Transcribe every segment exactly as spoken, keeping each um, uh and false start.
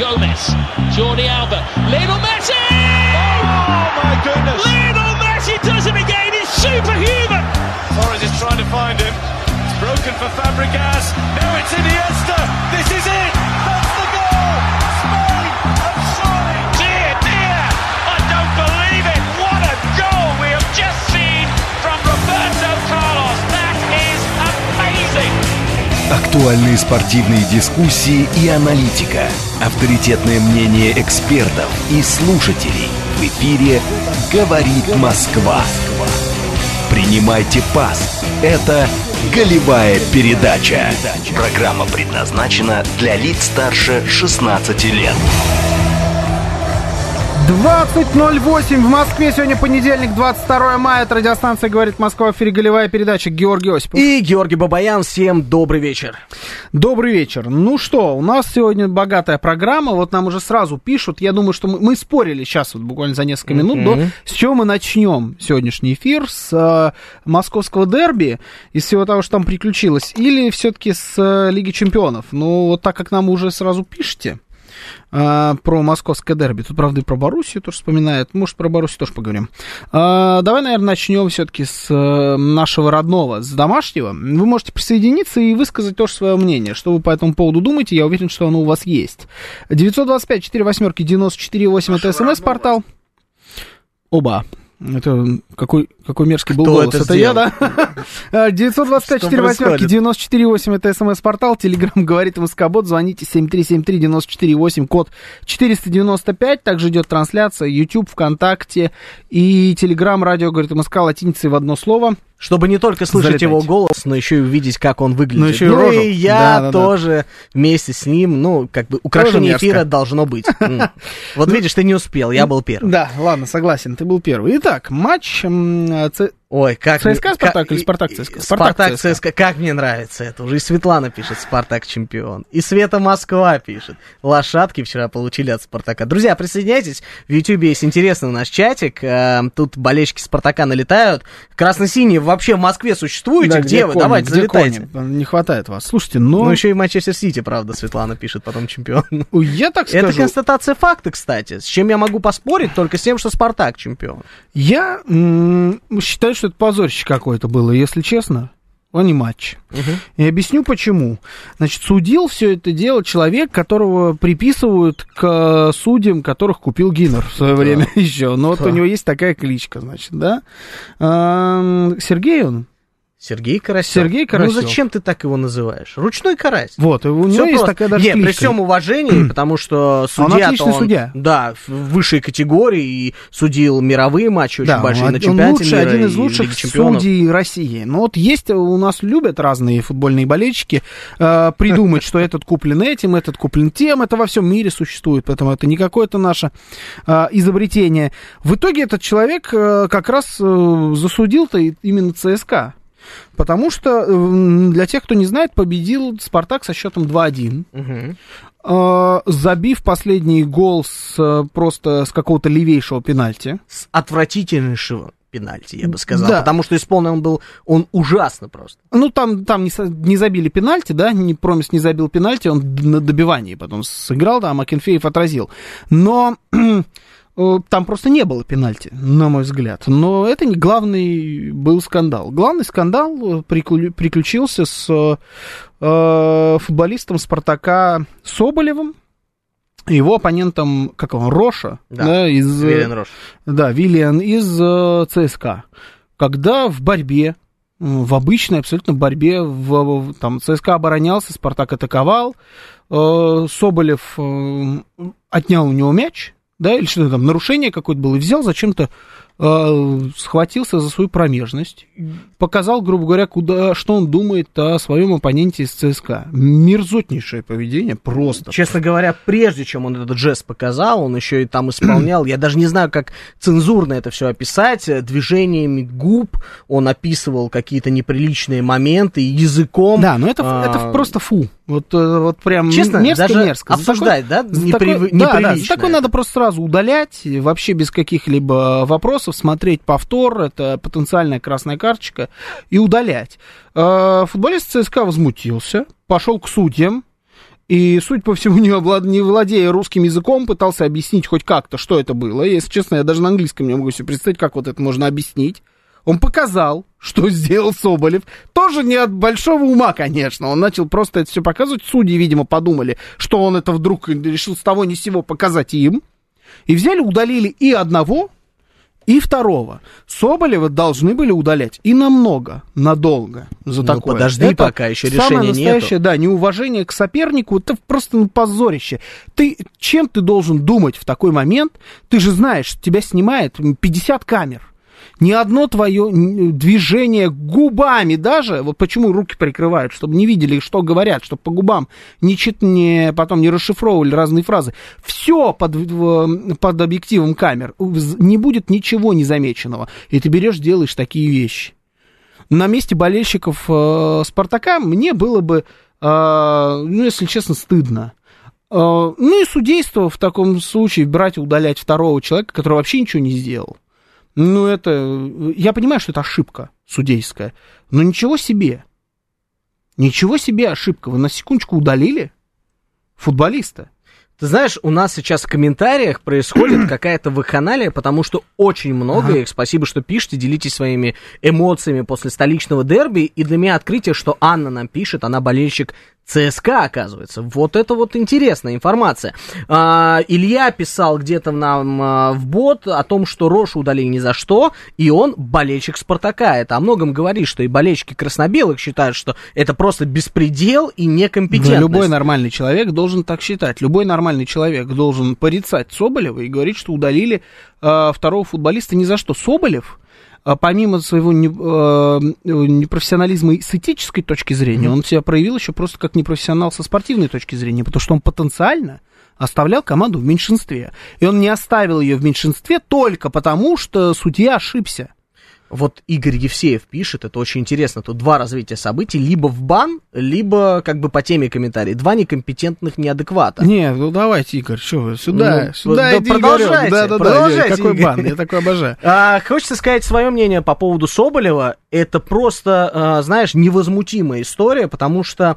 Gomez, Jordi Alba, Lionel Messi! Oh my goodness! Lionel Messi does it again, he's superhuman! Torres is trying to find him, it's broken for Fabregas, now it's Iniesta, this is it! That's the goal! Spain, I'm sorry! Dear, dear, I don't believe it! What a goal we have just seen from Roberto Carlos, that is amazing! Актуальные спортивные дискуссии и аналитика. Авторитетное мнение экспертов и слушателей. В эфире «Говорит Москва». Принимайте пас. Это «Голевая передача». Программа предназначена для лиц старше шестнадцати лет. двадцать ноль восемь в Москве. Сегодня понедельник, двадцать второе мая. От радиостанции «Говорит Москва» в эфире «Голевая передача». Георгий Осипов. И Георгий Бабаян. Всем добрый вечер. Добрый вечер. Ну что, у нас сегодня богатая программа. Вот нам уже сразу пишут. Я думаю, что мы, мы спорили сейчас вот буквально за несколько минут. Mm-hmm. До, с чего мы начнем сегодняшний эфир? С э, московского дерби, из всего того, что там приключилось? Или все-таки с э, Лиги чемпионов? Ну, вот так как нам уже сразу пишете... Uh, про московское дерби. Тут, правда, и про Боруссию тоже вспоминают. Может, про Боруссию тоже поговорим. Uh, давай, наверное, начнем все-таки с uh, нашего родного, с домашнего. Вы можете присоединиться и высказать тоже свое мнение. Что вы по этому поводу думаете? Я уверен, что оно у вас есть. девять два пять четыре восемь девять четыре восемь это смс-портал. Оба. Это какой, какой мерзкий был Кто голос. Это, это я, да? девять два пять четыре восемь девять четыре восемь это смс-портал. Телеграм говорит Москобот. Звоните семь три семь три девять четыре восемь, код четыреста девяносто пять. Также идет трансляция YouTube, ВКонтакте и Телеграм. Радио говорит Москва латиницей в одно слово. Чтобы не только слышать Залетайте. Его голос, но еще и увидеть, как он выглядит. Ну, еще и, ну, и я да, да, тоже да. вместе с ним, ну, как бы украшение эфира должно быть. Вот видишь, ты не успел, я был первый. Да, ладно, согласен, ты был первый. Итак, матч... Ой, как ЦСКА, Спартак или Спартак ЦСКА? Спартак ЦСКА, как мне нравится это. Уже и Светлана пишет «Спартак чемпион». И Света Москва пишет. Лошадки вчера получили от Спартака. Друзья, присоединяйтесь. В Ютьюбе есть интересный наш чатик. Тут болельщики Спартака налетают. Красно-синие вообще в Москве существуете? Да, где, где вы? Кони, давайте, где залетайте. Кони? Не хватает вас. Слушайте, но... Ну, еще и Манчестер Сити, правда, Светлана пишет потом чемпион. Я так скажу. Это констатация факта, кстати. С чем я могу поспорить? Только с тем, что Спартак чемпион. Я м- считаю, что это позорище какое-то было, если честно. А не матч. Угу. И объясню, почему. Значит, судил все это дело человек, которого приписывают к судьям, которых купил Гинер в свое да. время еще. Но да. вот у него есть такая кличка, значит, да? Сергей он? Сергей Карасев. Сергей Карасев. Ну, зачем ты так его называешь? Ручной карась. Вот, у него Всё есть просто. Такая даже кличка. Нет, при всем уважении, потому что судья-то он... отличный он, судья. Да, в высшей категории, и судил мировые матчи очень да, большие он, на чемпионате он лучше, мира. Один из лучших судей России. Но вот есть, у нас любят разные футбольные болельщики э, придумать, что этот куплен этим, этот куплен тем. Это во всем мире существует, поэтому это не какое-то наше э, изобретение. В итоге этот человек э, как раз э, засудил-то именно ЦСКА. Потому что, для тех, кто не знает, победил «Спартак» со счетом два один. Угу. Забив последний гол с, просто с какого-то левейшего пенальти. С отвратительнейшего пенальти, я бы сказал. Да. Потому что исполнен он был, он ужасно просто. Ну, там, там не, не забили пенальти, да, не, Промис не забил пенальти, он на добивании потом сыграл, да, Макинфеев отразил. Но... Там просто не было пенальти, на мой взгляд. Но это не главный был скандал. Главный скандал приключился с э, футболистом «Спартака» Соболевым, его оппонентом, как он, Роша. Да, да из, Виллиан Роша. Да, Виллиан из э, ЦСКА. Когда в борьбе, в обычной абсолютно борьбе, в, там, ЦСКА оборонялся, «Спартак» атаковал, э, Соболев э, отнял у него мяч, да, или что-то там, нарушение какое-то было, и взял, зачем-то э, схватился за свою промежность, показал, грубо говоря, куда, что он думает о своем оппоненте из ЦСКА. Мерзотнейшее поведение, просто. Честно говоря, прежде чем он этот жест показал, он еще и там исполнял, я даже не знаю, как цензурно это все описать, движениями губ он описывал какие-то неприличные моменты, языком. Да, но это, а... это просто фу. Вот, вот прям честно, мерзко, даже мерзко. Обсуждать, такой, да? Непри... Да, да, за такое надо просто сразу удалять, вообще без каких-либо вопросов, смотреть повтор, это потенциальная красная карточка, и удалять. Футболист ЦСКА возмутился, пошел к судьям, И, судя по всему, не, облад... не владея русским языком, пытался объяснить хоть как-то, что это было. Если честно, я даже на английском не могу себе представить, как вот это можно объяснить. Он показал, что сделал Соболев. Тоже не от большого ума, конечно. Он начал просто это все показывать. Судьи, видимо, подумали, что он это вдруг решил с того ни с сего показать им. И взяли, удалили и одного, и второго. Соболева должны были удалять и намного, надолго за ну, такое. Подожди, это пока еще решения нету. Да, неуважение к сопернику, это просто ну, позорище. Ты, чем ты должен думать в такой момент? Ты же знаешь, тебя снимает пятьдесят камер. Ни одно твое движение губами даже, вот почему руки прикрывают, чтобы не видели, что говорят, чтобы по губам не чит, не, потом не расшифровывали разные фразы. Все под, под объективом камер. Не будет ничего незамеченного. И ты берешь, делаешь такие вещи. На месте болельщиков э, «Спартака» мне было бы, э, ну, если честно, стыдно. Э, ну и судейство в таком случае брать и удалять второго человека, который вообще ничего не сделал. Ну, это... Я понимаю, что это ошибка судейская, но ничего себе. Ничего себе ошибка. Вы на секундочку удалили футболиста. Ты знаешь, у нас сейчас в комментариях происходит какая-то вакханалия, потому что очень много ага. их. Спасибо, что пишете, делитесь своими эмоциями после столичного дерби. И для меня открытие, что Анна нам пишет, она болельщик ЦСКА, оказывается. Вот это вот интересная информация. А, Илья писал где-то нам а, в бот о том, что Рошу удалили ни за что, и он болельщик «Спартака». Это о многом говорит, что и болельщики красно-белых считают, что это просто беспредел и некомпетентность. Да, любой нормальный человек должен так считать. Любой нормальный человек должен порицать Соболева и говорить, что удалили а, второго футболиста ни за что. Соболев... помимо своего непрофессионализма и с этической точки зрения, mm-hmm. он себя проявил еще просто как непрофессионал со спортивной точки зрения, потому что он потенциально оставлял команду в меньшинстве. И он не оставил ее в меньшинстве только потому, что судья ошибся. Вот Игорь Евсеев пишет, это очень интересно, тут два развития событий, либо в бан, либо как бы по теме комментарий, два некомпетентных неадеквата. Не, ну давайте, Игорь, что вы, сюда, ну, сюда да иди, продолжайте, да, да, продолжайте, да, какой Игорь. Бан, я такой обожаю. А, хочется сказать свое мнение по поводу Соболева, это просто, знаешь, невозмутимая история, потому что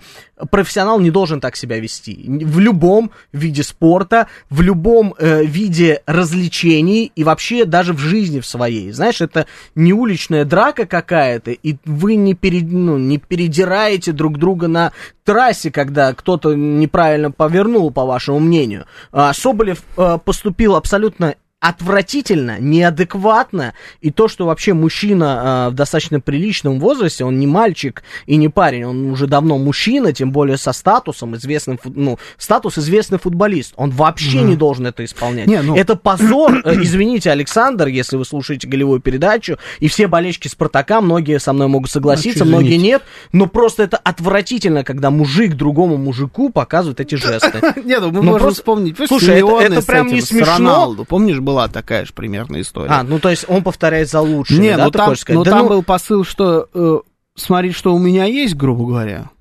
профессионал не должен так себя вести, в любом виде спорта, в любом виде развлечений и вообще даже в жизни в своей, знаешь, это не уличная драка какая-то, и вы не, перед, ну, не передираете друг друга на трассе, когда кто-то неправильно повернул, по вашему мнению. А, Соболев а, поступил абсолютно отвратительно, неадекватно, и то, что вообще мужчина э, в достаточно приличном возрасте, он не мальчик и не парень, он уже давно мужчина, тем более со статусом, известным, ну, статус известный футболист, он вообще mm. не должен это исполнять. Не, ну... Это позор, извините, Александр, если вы слушаете голевую передачу, и все болельщики «Спартака», многие со мной могут согласиться, Хочу, многие нет, но просто это отвратительно, когда мужик другому мужику показывает эти жесты. Нет, мы можем вспомнить. Слушай, это прям не смешно. Помнишь, была такая же примерная история. А, ну то есть он повторяет за лучшими, не, да, ну, ты там, хочешь сказать? Ну, да, там ну... был посыл, что э, смотри, что у меня есть, грубо говоря.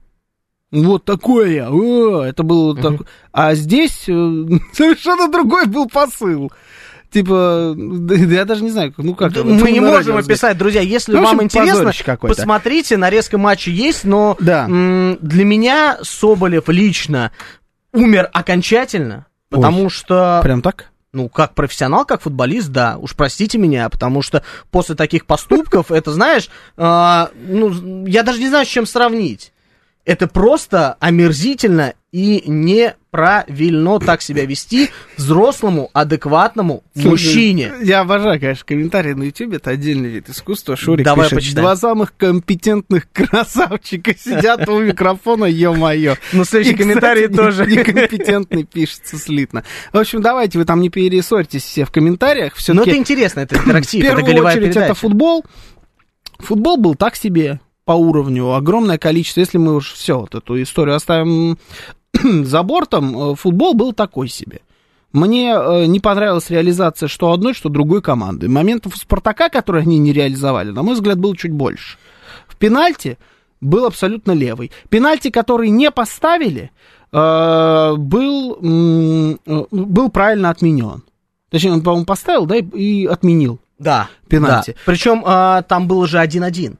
Вот такое я. О, это было uh-huh. так... А здесь э, совершенно другой был посыл. Типа, я даже не знаю, ну как... Мы не можем описать, друзья, если ну, вам общем, интересно, посмотрите, нарезка матча есть, но да. м- для меня Соболев лично умер окончательно, потому Ой, что... Прям так? Ну, как профессионал, как футболист, да, уж простите меня, потому что после таких поступков, это, знаешь, э, ну, я даже не знаю, с чем сравнить. Это просто омерзительно и неправильно так себя вести взрослому, адекватному мужчине. Я обожаю, конечно, комментарии на YouTube, это отдельный вид искусства. Шурик Давай пишет, почитаем. Два самых компетентных красавчика сидят у микрофона, ё-моё. Ну, следующий комментарий тоже. Некомпетентный пишется слитно. В общем, давайте вы там не перессорьтесь все в комментариях. Но это интересно, это интерактив, это голевая передача. В первую очередь это футбол. Футбол был так себе. По уровню огромное количество, если мы уж все вот эту историю оставим за бортом, футбол был такой себе. Мне не понравилась реализация что одной, что другой команды. Моментов у «Спартака», которые они не реализовали, на мой взгляд, было чуть больше. В пенальти был абсолютно левый. Пенальти, который не поставили, был, был правильно отменен. Точнее, он, по-моему, поставил, да, и отменил. Да, пенальти. Да. Причем там было же один-один.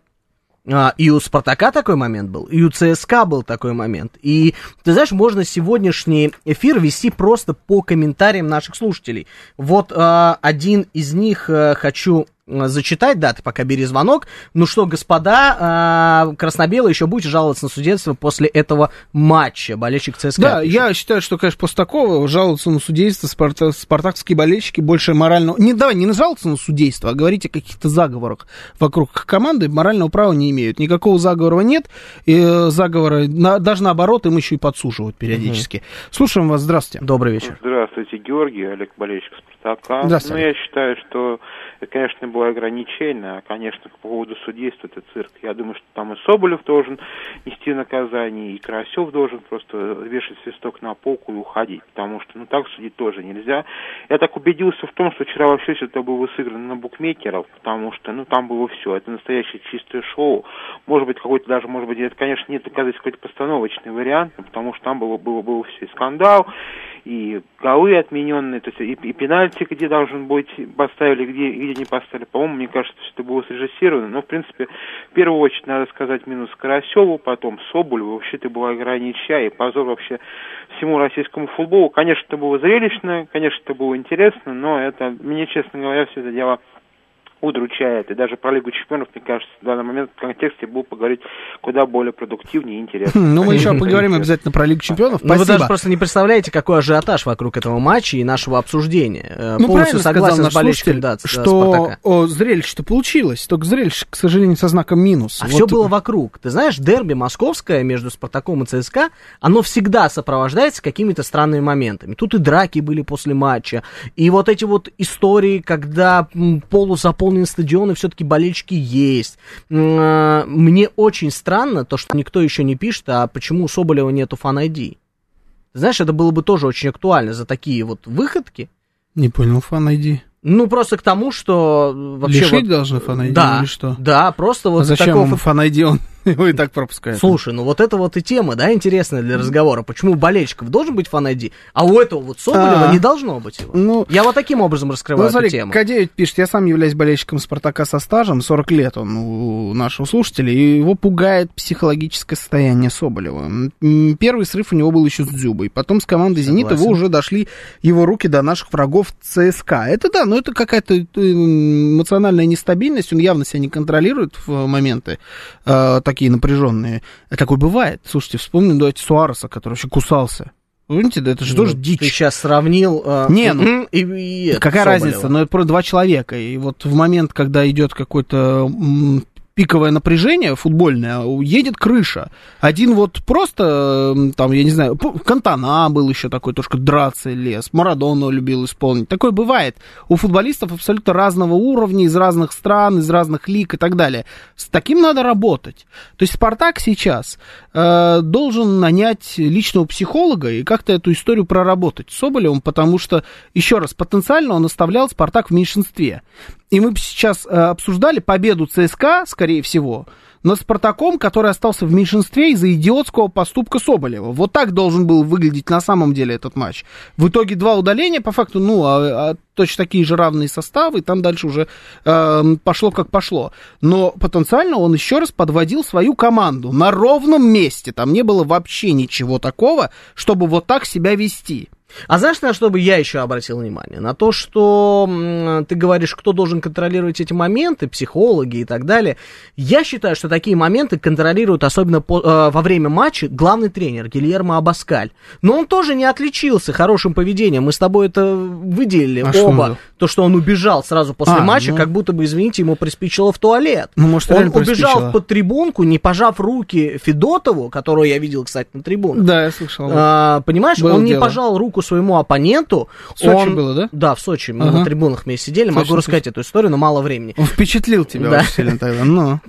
И у «Спартака» такой момент был, и у «ЦСКА» был такой момент. И, ты знаешь, можно сегодняшний эфир вести просто по комментариям наших слушателей. Вот э, один из них э, хочу зачитать, да, ты пока бери звонок. Ну что, господа, э, красно-белые еще будете жаловаться на судейство после этого матча? Болельщик ЦСКА. Да, пишет. Я считаю, что, конечно, после такого жаловаться на судейство спарта- спартакские болельщики больше морально... Не, давай, не жаловаться на судейство, а говорить о каких-то заговорах вокруг команды. Морального права не имеют. Никакого заговора нет. И заговора, на, даже наоборот, им еще и подсушивают периодически. Mm-hmm. Слушаем вас. Здравствуйте. Добрый вечер. Здравствуйте, Георгий. Олег, болельщик «Спартака». Здравствуйте. Ну, я считаю, что, конечно, было ограничения, а, конечно, по поводу судейства это цирк. Я думаю, что там и Соболев должен нести наказание, и Карасев должен просто вешать свисток на полку и уходить, потому что, ну, так судить тоже нельзя. Я так убедился в том, что вчера вообще все это было сыграно на букмекеров, потому что, ну, там было все. Это настоящее чистое шоу. Может быть, какой-то даже, может быть, это, конечно, нет доказательств, какой-то постановочный вариант, потому что там было, было, было все, и скандал, и голы отмененные, то есть и, и пенальти, где должен быть, поставили, где, где не поставили. По-моему, мне кажется, что это было срежиссировано. Но, в принципе, в первую очередь надо сказать минус Карасеву, потом Соболеву. Вообще, это была игра ничья и позор вообще всему российскому футболу. Конечно, это было зрелищно, конечно, это было интересно, но это, мне, честно говоря, все это дело удручает. И даже про Лигу чемпионов, мне кажется, в данный момент в контексте было поговорить куда более продуктивнее и интересно. Ну, мы еще поговорим обязательно про Лигу чемпионов. Спасибо. Ну, вы даже просто не представляете, какой ажиотаж вокруг этого матча и нашего обсуждения. Ну, полностью согласен с болельщиком, да, что о, зрелище-то получилось, только зрелище, к сожалению, со знаком минус. А вот все и... было вокруг. Ты знаешь, дерби московское между «Спартаком» и «ЦСКА», оно всегда сопровождается какими-то странными моментами. Тут и драки были после матча, и вот эти вот истории, когда полузаполненные стадионы все-таки болельщики есть. Мне очень странно то, что никто еще не пишет, а почему у Соболева нету фан-ай ди. Знаешь, это было бы тоже очень актуально за такие вот выходки. Не понял, фан-ай ди. Ну, просто к тому, что... вообще лишить вот... должны фан-ай ди, да, или что? Да, просто вот... А зачем такого... фан-ай ди, он его и так пропускает? Слушай, ну вот это вот и тема, да, интересная для разговора. Почему у болельщиков должен быть фан-ай ди, а у этого вот Соболева А-а-а. не должно быть его? Ну, я вот таким образом раскрываю ну, смотри, эту тему. К девять пишет, я сам являюсь болельщиком «Спартака» со стажем, сорок лет он у нашего слушателя, и его пугает психологическое состояние Соболева. Первый срыв у него был еще с Дзюбой, потом с командой «Зенит» его уже дошли его руки до наших врагов ЦСКА. Это да, но это какая-то эмоциональная нестабильность, он явно себя не контролирует в моменты э, такие напряженные. Такое бывает. Слушайте, вспомним, давайте, Суареса, который вообще кусался. Понимаете, да это же ну, тоже дичь. Ты сейчас сравнил... Э, не, ну, и, и какая Соболева. Разница, но это просто два человека, и вот в момент, когда идет какой-то... М- пиковое напряжение футбольное, едет крыша. Один вот просто, там, я не знаю, Кантана был еще такой, тоже как драться лез, Марадону любил исполнить. Такое бывает. У футболистов абсолютно разного уровня, из разных стран, из разных лиг и так далее. С таким надо работать. То есть «Спартак» сейчас э, должен нанять личного психолога и как-то эту историю проработать с Соболевым, потому что, еще раз, потенциально он оставлял «Спартак» в меньшинстве. И мы сейчас э, обсуждали победу ЦСКА, скорее всего, над «Спартаком», который остался в меньшинстве из-за идиотского поступка Соболева. Вот так должен был выглядеть на самом деле этот матч. В итоге два удаления, по факту, ну, а, а, точно такие же равные составы, и там дальше уже э, пошло как пошло. Но потенциально он еще раз подводил свою команду на ровном месте. Там не было вообще ничего такого, чтобы вот так себя вести. А знаешь, на что бы я еще обратил внимание? На то, что ты говоришь, кто должен контролировать эти моменты, психологи и так далее. Я считаю, что такие моменты контролируют, особенно по, э, во время матча, главный тренер Гильермо Абаскаль. Но он тоже не отличился хорошим поведением. Мы с тобой это выделили а оба. Что то, что он убежал сразу после а, матча, ну... как будто бы, извините, ему приспичило в туалет. Ну, может, он убежал под трибунку, не пожав руки Федотову, которого я видел, кстати, на трибуне. Да, я слышал. А, понимаешь, было он не дело. Пожал руку своему оппоненту. В Сочи он... было, да? Да, в Сочи. Мы ага. на трибунах вместе сидели. Могу Сочи, рассказать Сочи. Эту историю, но мало времени. Он впечатлил тебя да. очень сильно тогда. Но...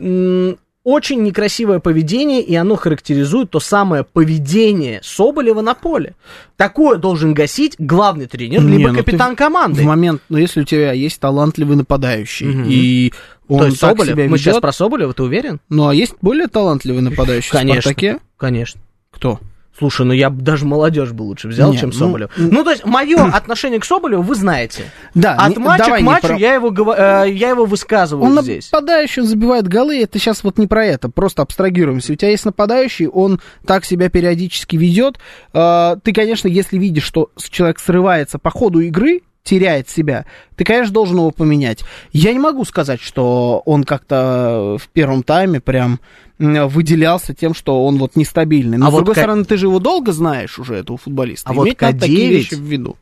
Очень некрасивое поведение, и оно характеризует то самое поведение Соболева на поле. Такое должен гасить главный тренер, не, либо ну капитан команды. В момент, ну, если у тебя есть талантливый нападающий, угу. и... Он то есть так Соболев? Себя ведет. Мы сейчас про Соболева, ты уверен? Ну, а есть более талантливый нападающий в «Спартаке»? Конечно, конечно. Кто? Слушай, ну я даже молодежь бы лучше взял, Нет, чем Соболев. Ну, ну, то есть, мое отношение к Соболеву вы знаете. Да, От не, матча к матчу про... я, его, э, я его высказываю он здесь. Он нападающий, он забивает голы, это сейчас вот не про это, просто абстрагируемся. У тебя есть нападающий, он так себя периодически ведет. Э, ты, конечно, если видишь, что человек срывается по ходу игры, теряет себя, ты, конечно, должен его поменять. Я не могу сказать, что он как-то в первом тайме прям выделялся тем, что он вот нестабильный. Но, а с вот другой к... стороны, ты же его долго знаешь уже, этого футболиста. А вот К девять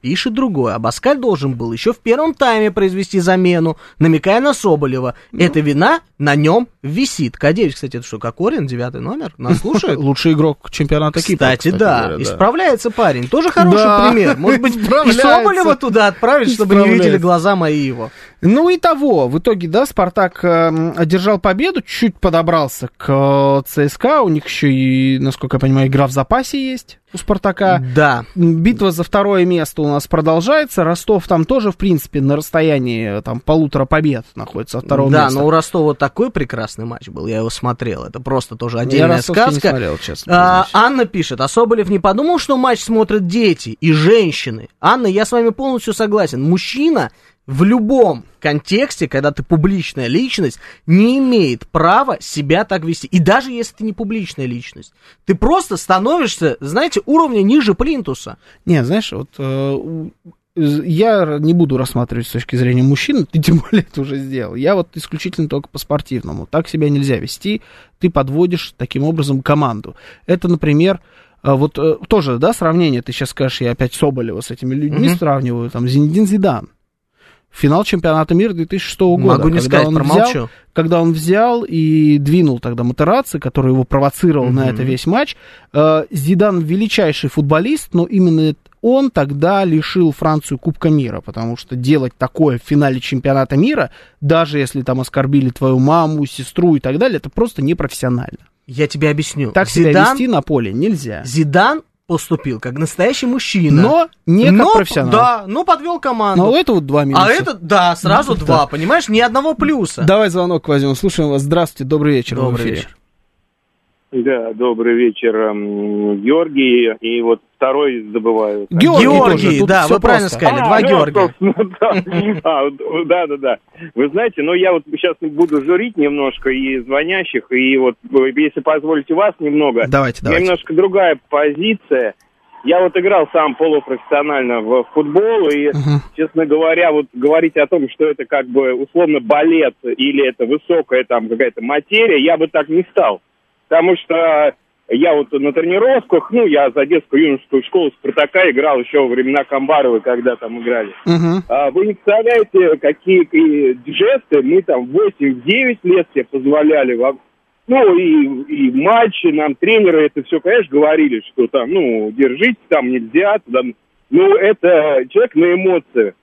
пишет другое. Абаскаль должен был еще в первом тайме произвести замену, намекая на Соболева. Ну. Эта вина на нем висит. К девять, кстати, это что, Кокорин, девятый номер? Нас слушает? Лучший игрок чемпионата Кипра. Кстати, да. И справляется парень. Тоже хороший пример. Может быть, и Соболева туда отправить, чтобы не видели глаза мои его. Ну и того. В итоге, да, Спартак одержал победу, чуть подобрался к ЦСКА, у них еще и, насколько я понимаю, игра в запасе есть у Спартака. Да. Битва за второе место у нас продолжается. Ростов там тоже, в принципе, на расстоянии там полутора побед находится от второго да, места. Да, но у Ростова такой прекрасный матч был, я его смотрел. Это просто тоже отдельная я сказка. Не смотрел, честно, а, Анна пишет, а Соболев не подумал, что матч смотрят дети и женщины. Анна, я с вами полностью согласен. Мужчина в любом контексте, когда ты публичная личность, не имеет права себя так вести. И даже если ты не публичная личность, ты просто становишься, знаете, уровня ниже плинтуса. Не, знаешь, вот э, я не буду рассматривать с точки зрения мужчин, ты тем более это уже сделал. Я вот исключительно только по-спортивному. Так себя нельзя вести, ты подводишь таким образом команду. Это, например... Вот э, тоже, да, сравнение, ты сейчас скажешь, я опять Соболева с этими людьми mm-hmm. сравниваю, там, Зинедин Зидан. Финал чемпионата мира две тысячи шестого года. Могу не сказать, промолчу. Когда он взял и двинул тогда Матерацци, который его провоцировал mm-hmm. на это весь матч. Э, Зидан величайший футболист, но именно он тогда лишил Францию Кубка мира, потому что делать такое в финале чемпионата мира, даже если там оскорбили твою маму, сестру и так далее, это просто непрофессионально. Я тебе объясню. Так Зидан, себя вести на поле нельзя. Зидан поступил как настоящий мужчина. Но не но, как профессионал. Да, но подвел команду. Но это вот два минуса. А это, да, сразу ну, два, да. Понимаешь? Ни одного плюса. Давай звонок возьмем. Слушаем вас. Здравствуйте, добрый вечер. Добрый вечер. Да, добрый вечер, Георгий. И вот второй забываю. Георгий, Георгий да, вы правильно просто сказали. А, два ну, Георгия. Да, да, да. Вы знаете, но я вот сейчас буду журить немножко и звонящих, и вот, если позволите, вас немного. Давайте, давайте. Немножко другая позиция. Я вот играл сам полупрофессионально в футбол, и, uh-huh. честно говоря, вот говорить о том, что это как бы условно балет или это высокая там какая-то материя, я бы так не стал. Потому что я вот на тренировках, ну, я за детскую юношескую школу Спартака играл еще во времена Камбаровой, когда там играли. Uh-huh. А, вы не представляете, какие, какие жесты мы там восемь-девять лет себе позволяли. Вам. Ну, и, и матчи, нам тренеры это все, конечно, говорили, что там, ну, держите, там нельзя. Там, ну, это человек на эмоциях.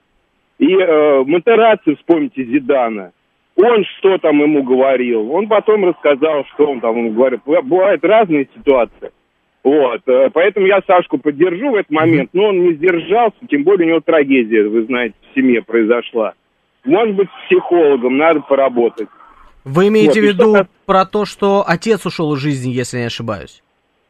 И э, Матерацци, вспомните Зидана. Он что там ему говорил? Он потом рассказал, что он там ему говорил. Бывают разные ситуации. Вот. Поэтому я Сашку поддержу в этот момент, но он не сдержался, тем более у него трагедия, вы знаете, в семье произошла. Может быть, с психологом надо поработать. Вы имеете вот в виду что-то... про то, что отец ушел из жизни, если я не ошибаюсь?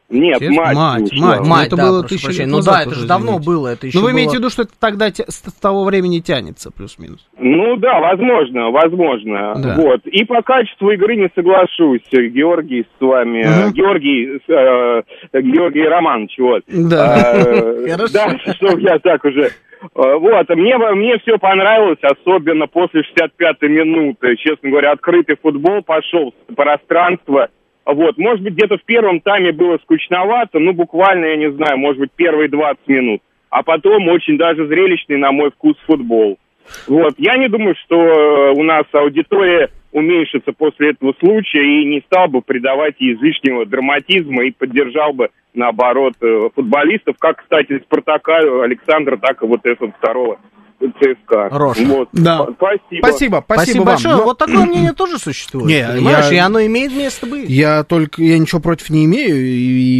Нет, Честно? мать. Мать, мать. Ну, мать это да, было тысячу лет назад. Ну да, это же извините. давно было. Это еще Но вы было... имеете в виду, что это тогда тя... с того времени тянется, плюс-минус? Ну да, возможно, возможно. Да. Вот. И по качеству игры не соглашусь, Георгий, с вами. Угу. Георгий, э, Георгий Романович, вот. Да. Хорошо. Да, что я так уже... Вот, мне, мне все понравилось, особенно после шестьдесят пятой минуты. Честно говоря, открытый футбол пошел, пространство... Вот, может быть, где-то в первом тайме было скучновато, ну, буквально, я не знаю, может быть, первые двадцать минут. А потом очень даже зрелищный, на мой вкус, футбол. Вот, я не думаю, что у нас аудитория уменьшится после этого случая и не стал бы придавать ей излишнего драматизма и поддержал бы, наоборот, футболистов, как, кстати, Спартака, Александра, так и вот этого второго. ЦСКА. Вот. Да. Спасибо. Спасибо, спасибо вам. большое. Но... Вот такое мнение тоже существует. Не, понимаешь, я... и оно имеет место быть. Я только, я ничего против не имею, и,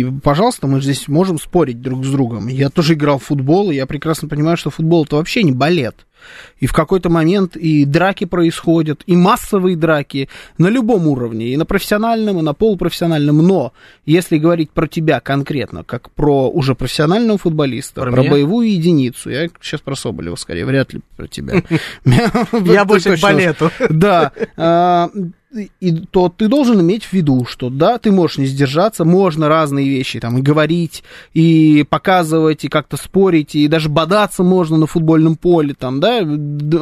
и, пожалуйста, мы же здесь можем спорить друг с другом. Я тоже играл в футбол, и я прекрасно понимаю, что футбол это вообще не балет. и в какой-то момент и драки происходят, и массовые драки на любом уровне, и на профессиональном, и на полупрофессиональном, но если говорить про тебя конкретно, как про уже профессионального футболиста, про, про боевую единицу, я сейчас про Соболева скорее, вряд ли про тебя. Я больше к балету. Да, и то ты должен иметь в виду, что да, ты можешь не сдержаться, можно разные вещи там и говорить, и показывать, и как-то спорить, и даже бодаться можно на футбольном поле, там, да,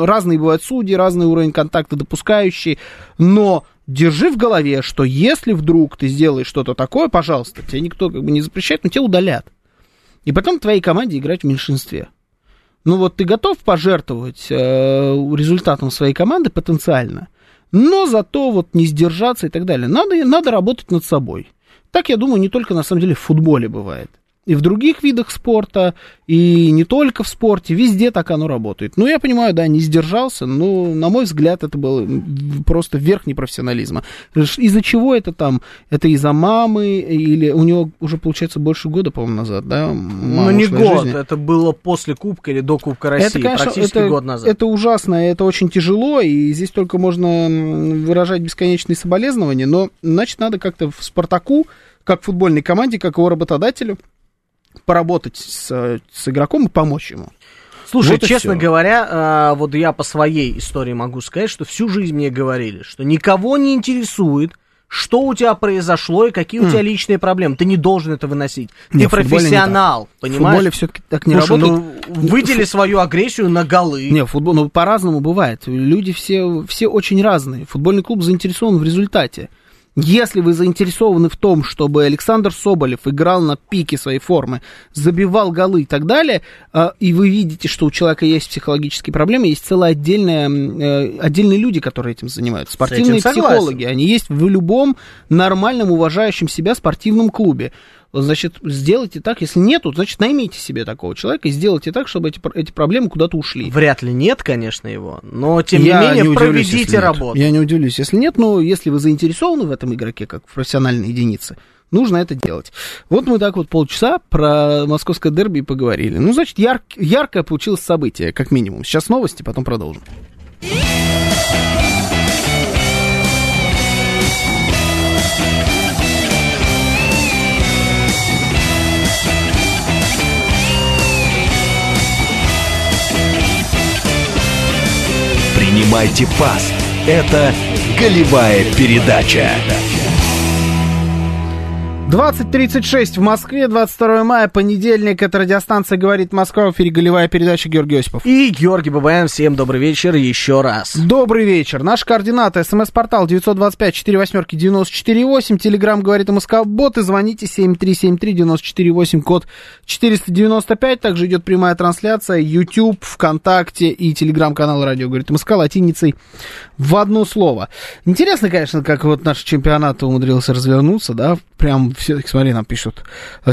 разные бывают судьи, разный уровень контакта допускающие, но держи в голове, что если вдруг ты сделаешь что-то такое, пожалуйста, тебе никто как бы не запрещает, но тебя удалят, и потом твоей команде играть в меньшинстве. Ну вот ты готов пожертвовать э, результатом своей команды потенциально, но зато вот не сдержаться и так далее. Надо, надо работать над собой. Так, я думаю, не только, на самом деле, в футболе бывает. И в других видах спорта, и не только в спорте, везде так оно работает. Ну, я понимаю, да, не сдержался, но, на мой взгляд, это было просто верх непрофессионализма. Из-за чего это там? Это из-за мамы, или у него уже, получается, больше года, по-моему, назад, да? Ну, не год, жизни. Это было после Кубка или до Кубка России, это, конечно, практически это, год назад. Это ужасно, это очень тяжело, и здесь только можно выражать бесконечные соболезнования, но, значит, надо как-то в «Спартаку», как футбольной команде, как его работодателю, поработать с, с игроком и помочь ему. Слушай, вот честно говоря, вот я по своей истории могу сказать, что всю жизнь мне говорили, что никого не интересует, что у тебя произошло и какие у тебя mm. личные проблемы. Ты не должен это выносить. Нет, ты профессионал, не понимаешь? В футболе все-таки так не Слушай, работает. Ну, выдели свою агрессию на голы. Нет, футбол, ну, по-разному бывает. Люди все, все очень разные. Футбольный клуб заинтересован в результате. Если вы заинтересованы в том, чтобы Александр Соболев играл на пике своей формы, забивал голы и так далее, и вы видите, что у человека есть психологические проблемы, есть целые отдельные, отдельные люди, которые этим занимаются. Спортивные психологи, они есть в любом нормальном, уважающем себя спортивном клубе. Значит, сделайте так, если нету, значит, наймите себе такого человека и сделайте так, чтобы эти, эти проблемы куда-то ушли. Вряд ли нет, конечно, его, но, тем Я не менее, не проведите удивлюсь, работу. Я не удивлюсь, если нет, но если вы заинтересованы в этом игроке, как в профессиональной единице, нужно это делать. Вот мы так вот полчаса про московское дерби поговорили. Ну, значит, ярк, яркое получилось событие, как минимум. Сейчас новости, потом продолжим. Принимайте пас. Это голевая передача. двадцать тридцать шесть в Москве, двадцать второго мая, понедельник. Это радиостанция «Говорит Москва», в эфире голевая передача, Георгий Осипов. И Георгий Бабаян. Всем добрый вечер еще раз. Добрый вечер. Наши координаты. СМС-портал девять два пять сорок восемь девяносто четыре восемь. Телеграм «Говорит Москва» бот. И звоните семь три семь три девять четыре восемь, код четыреста девяносто пять. Также идет прямая трансляция. YouTube, ВКонтакте и телеграм-канал «Радио Говорит Москва» латиницей в одно слово. Интересно, конечно, как вот наш чемпионат умудрился развернуться, да, прям все-таки, смотри, нам пишут,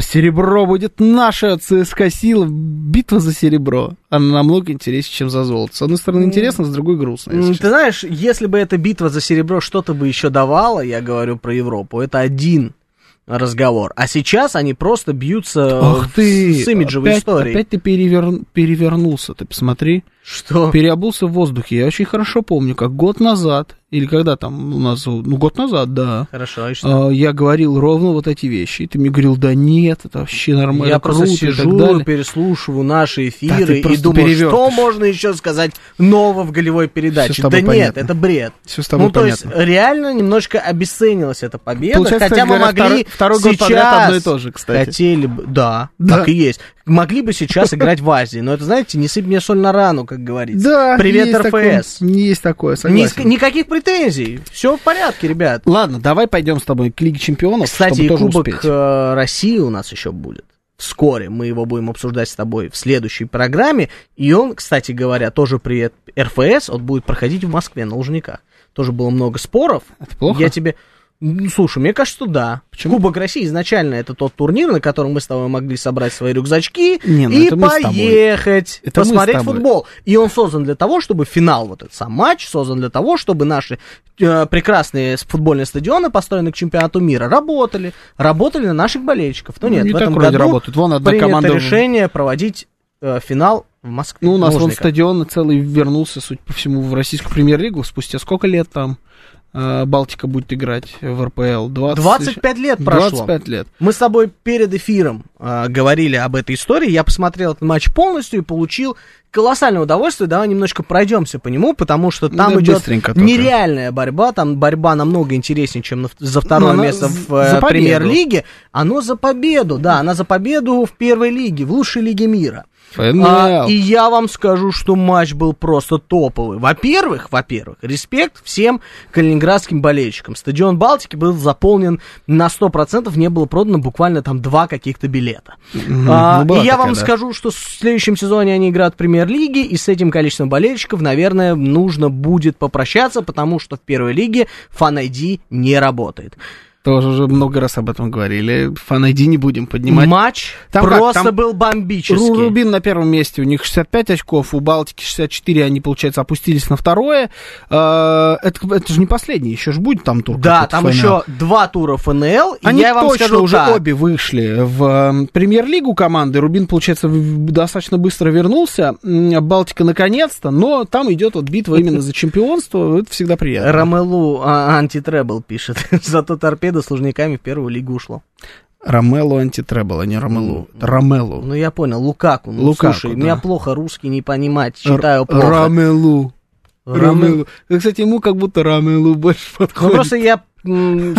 серебро будет наше, ЦСКА сила, битва за серебро. Она намного интереснее, чем за золото. С одной стороны, интересно, с другой грустно. Ты честно. Знаешь, если бы эта битва за серебро что-то бы еще давала, я говорю про Европу, это один разговор. А сейчас они просто бьются Ах в... ты, с имиджевой опять, историей. Опять ты перевер... перевернулся, ты посмотри. Что? Переобулся в воздухе. Я очень хорошо помню, как год назад, или когда там у нас, ну, год назад, да. Хорошо, и что? Я говорил ровно вот эти вещи. И ты мне говорил, да нет, это вообще нормально, я круто, просто сижу, переслушиваю наши эфиры, да, и думаю, перевертыш. Что можно еще сказать нового в голевой передаче? Да понятно. Нет, это бред. Все с тобой ну, понятно. То есть, реально немножечко обесценилась эта победа, получается, хотя мы говоря, могли второй, второй сейчас... Одно и то же, кстати. Хотели бы... Да, да, так и есть. Могли бы сейчас играть в Азии, но это, знаете, не сыпь мне соль на рану, как говорится. Да, привет, РФС. Не есть такое, согласен. Ни, никаких претензий, все в порядке, ребят. Ладно, давай пойдем с тобой к Лиге Чемпионов, кстати, и Кубок успеть. России у нас еще будет. Вскоре мы его будем обсуждать с тобой в следующей программе. И он, кстати говоря, тоже при РФС, он будет проходить в Москве на Лужниках. Тоже было много споров. Это плохо? Я тебе... Слушай, мне кажется, что да. Почему? Кубок России изначально это тот турнир, на котором мы с тобой могли собрать свои рюкзачки Не, ну и поехать посмотреть футбол. И он создан для того, чтобы финал, вот этот сам матч, создан для того, чтобы наши э, прекрасные футбольные стадионы, построенные к чемпионату мира, работали. Работали на наших болельщиков. Но нет, ну, не в этом году работают. Вон одна команда... принято решение проводить э, финал в Москве. Ну, у нас вон стадион целый вернулся, судя по всему, в российскую премьер-лигу. Спустя сколько лет там э, Балтика будет играть в эр пэ эл? двадцать... двадцать пять лет прошло. двадцать пять лет. Мы с тобой перед эфиром э, говорили об этой истории. Я посмотрел этот матч полностью и получил колоссальное удовольствие. Давай немножко пройдемся по нему, потому что там да, идет нереальная борьба. Там борьба намного интереснее, чем на, за второе Но место в э, премьер-лиге. Оно за победу, да, она за победу в первой лиге, в лучшей лиге мира. А, и я вам скажу, что матч был просто топовый. Во-первых, во-первых, респект всем калининградским болельщикам. Стадион Балтики был заполнен на сто процентов, не было продано буквально там два каких-то билета. Mm-hmm. а, ну, и я такая, вам да. скажу, что в следующем сезоне они играют в премьер-лиге, и с этим количеством болельщиков, наверное, нужно будет попрощаться, потому что в первой лиге фан-ай ди не работает. Тоже уже много раз об этом говорили. Фан-ай ди не будем поднимать. Матч там просто как, там был бомбический. Рубин на первом месте, у них шестьдесят пять очков, у Балтики шестьдесят четыре, они, получается, опустились на второе. Это, это же не последний, еще же будет там тур. Да, там эф эн эл. Еще два тура эф эн эл. Они я вам точно скажу, уже да. обе вышли в премьер-лигу команды. Рубин, получается, достаточно быстро вернулся. Балтика наконец-то, но там идет вот битва именно за чемпионство. Это всегда приятно. Ромелу антитребл пишет. Зато торпеда с Лужниками в первую лигу ушло. Ромелу антитребл, а не Ромелу. Ромелу. Ну, я понял, Лукаку. Ну, Лукаку, слушай, да. меня плохо русский не понимать, читаю Р- плохо. Ромелу. Ромелу. Ромелу. Кстати, ему как будто Ромелу больше подходит. Ну, просто я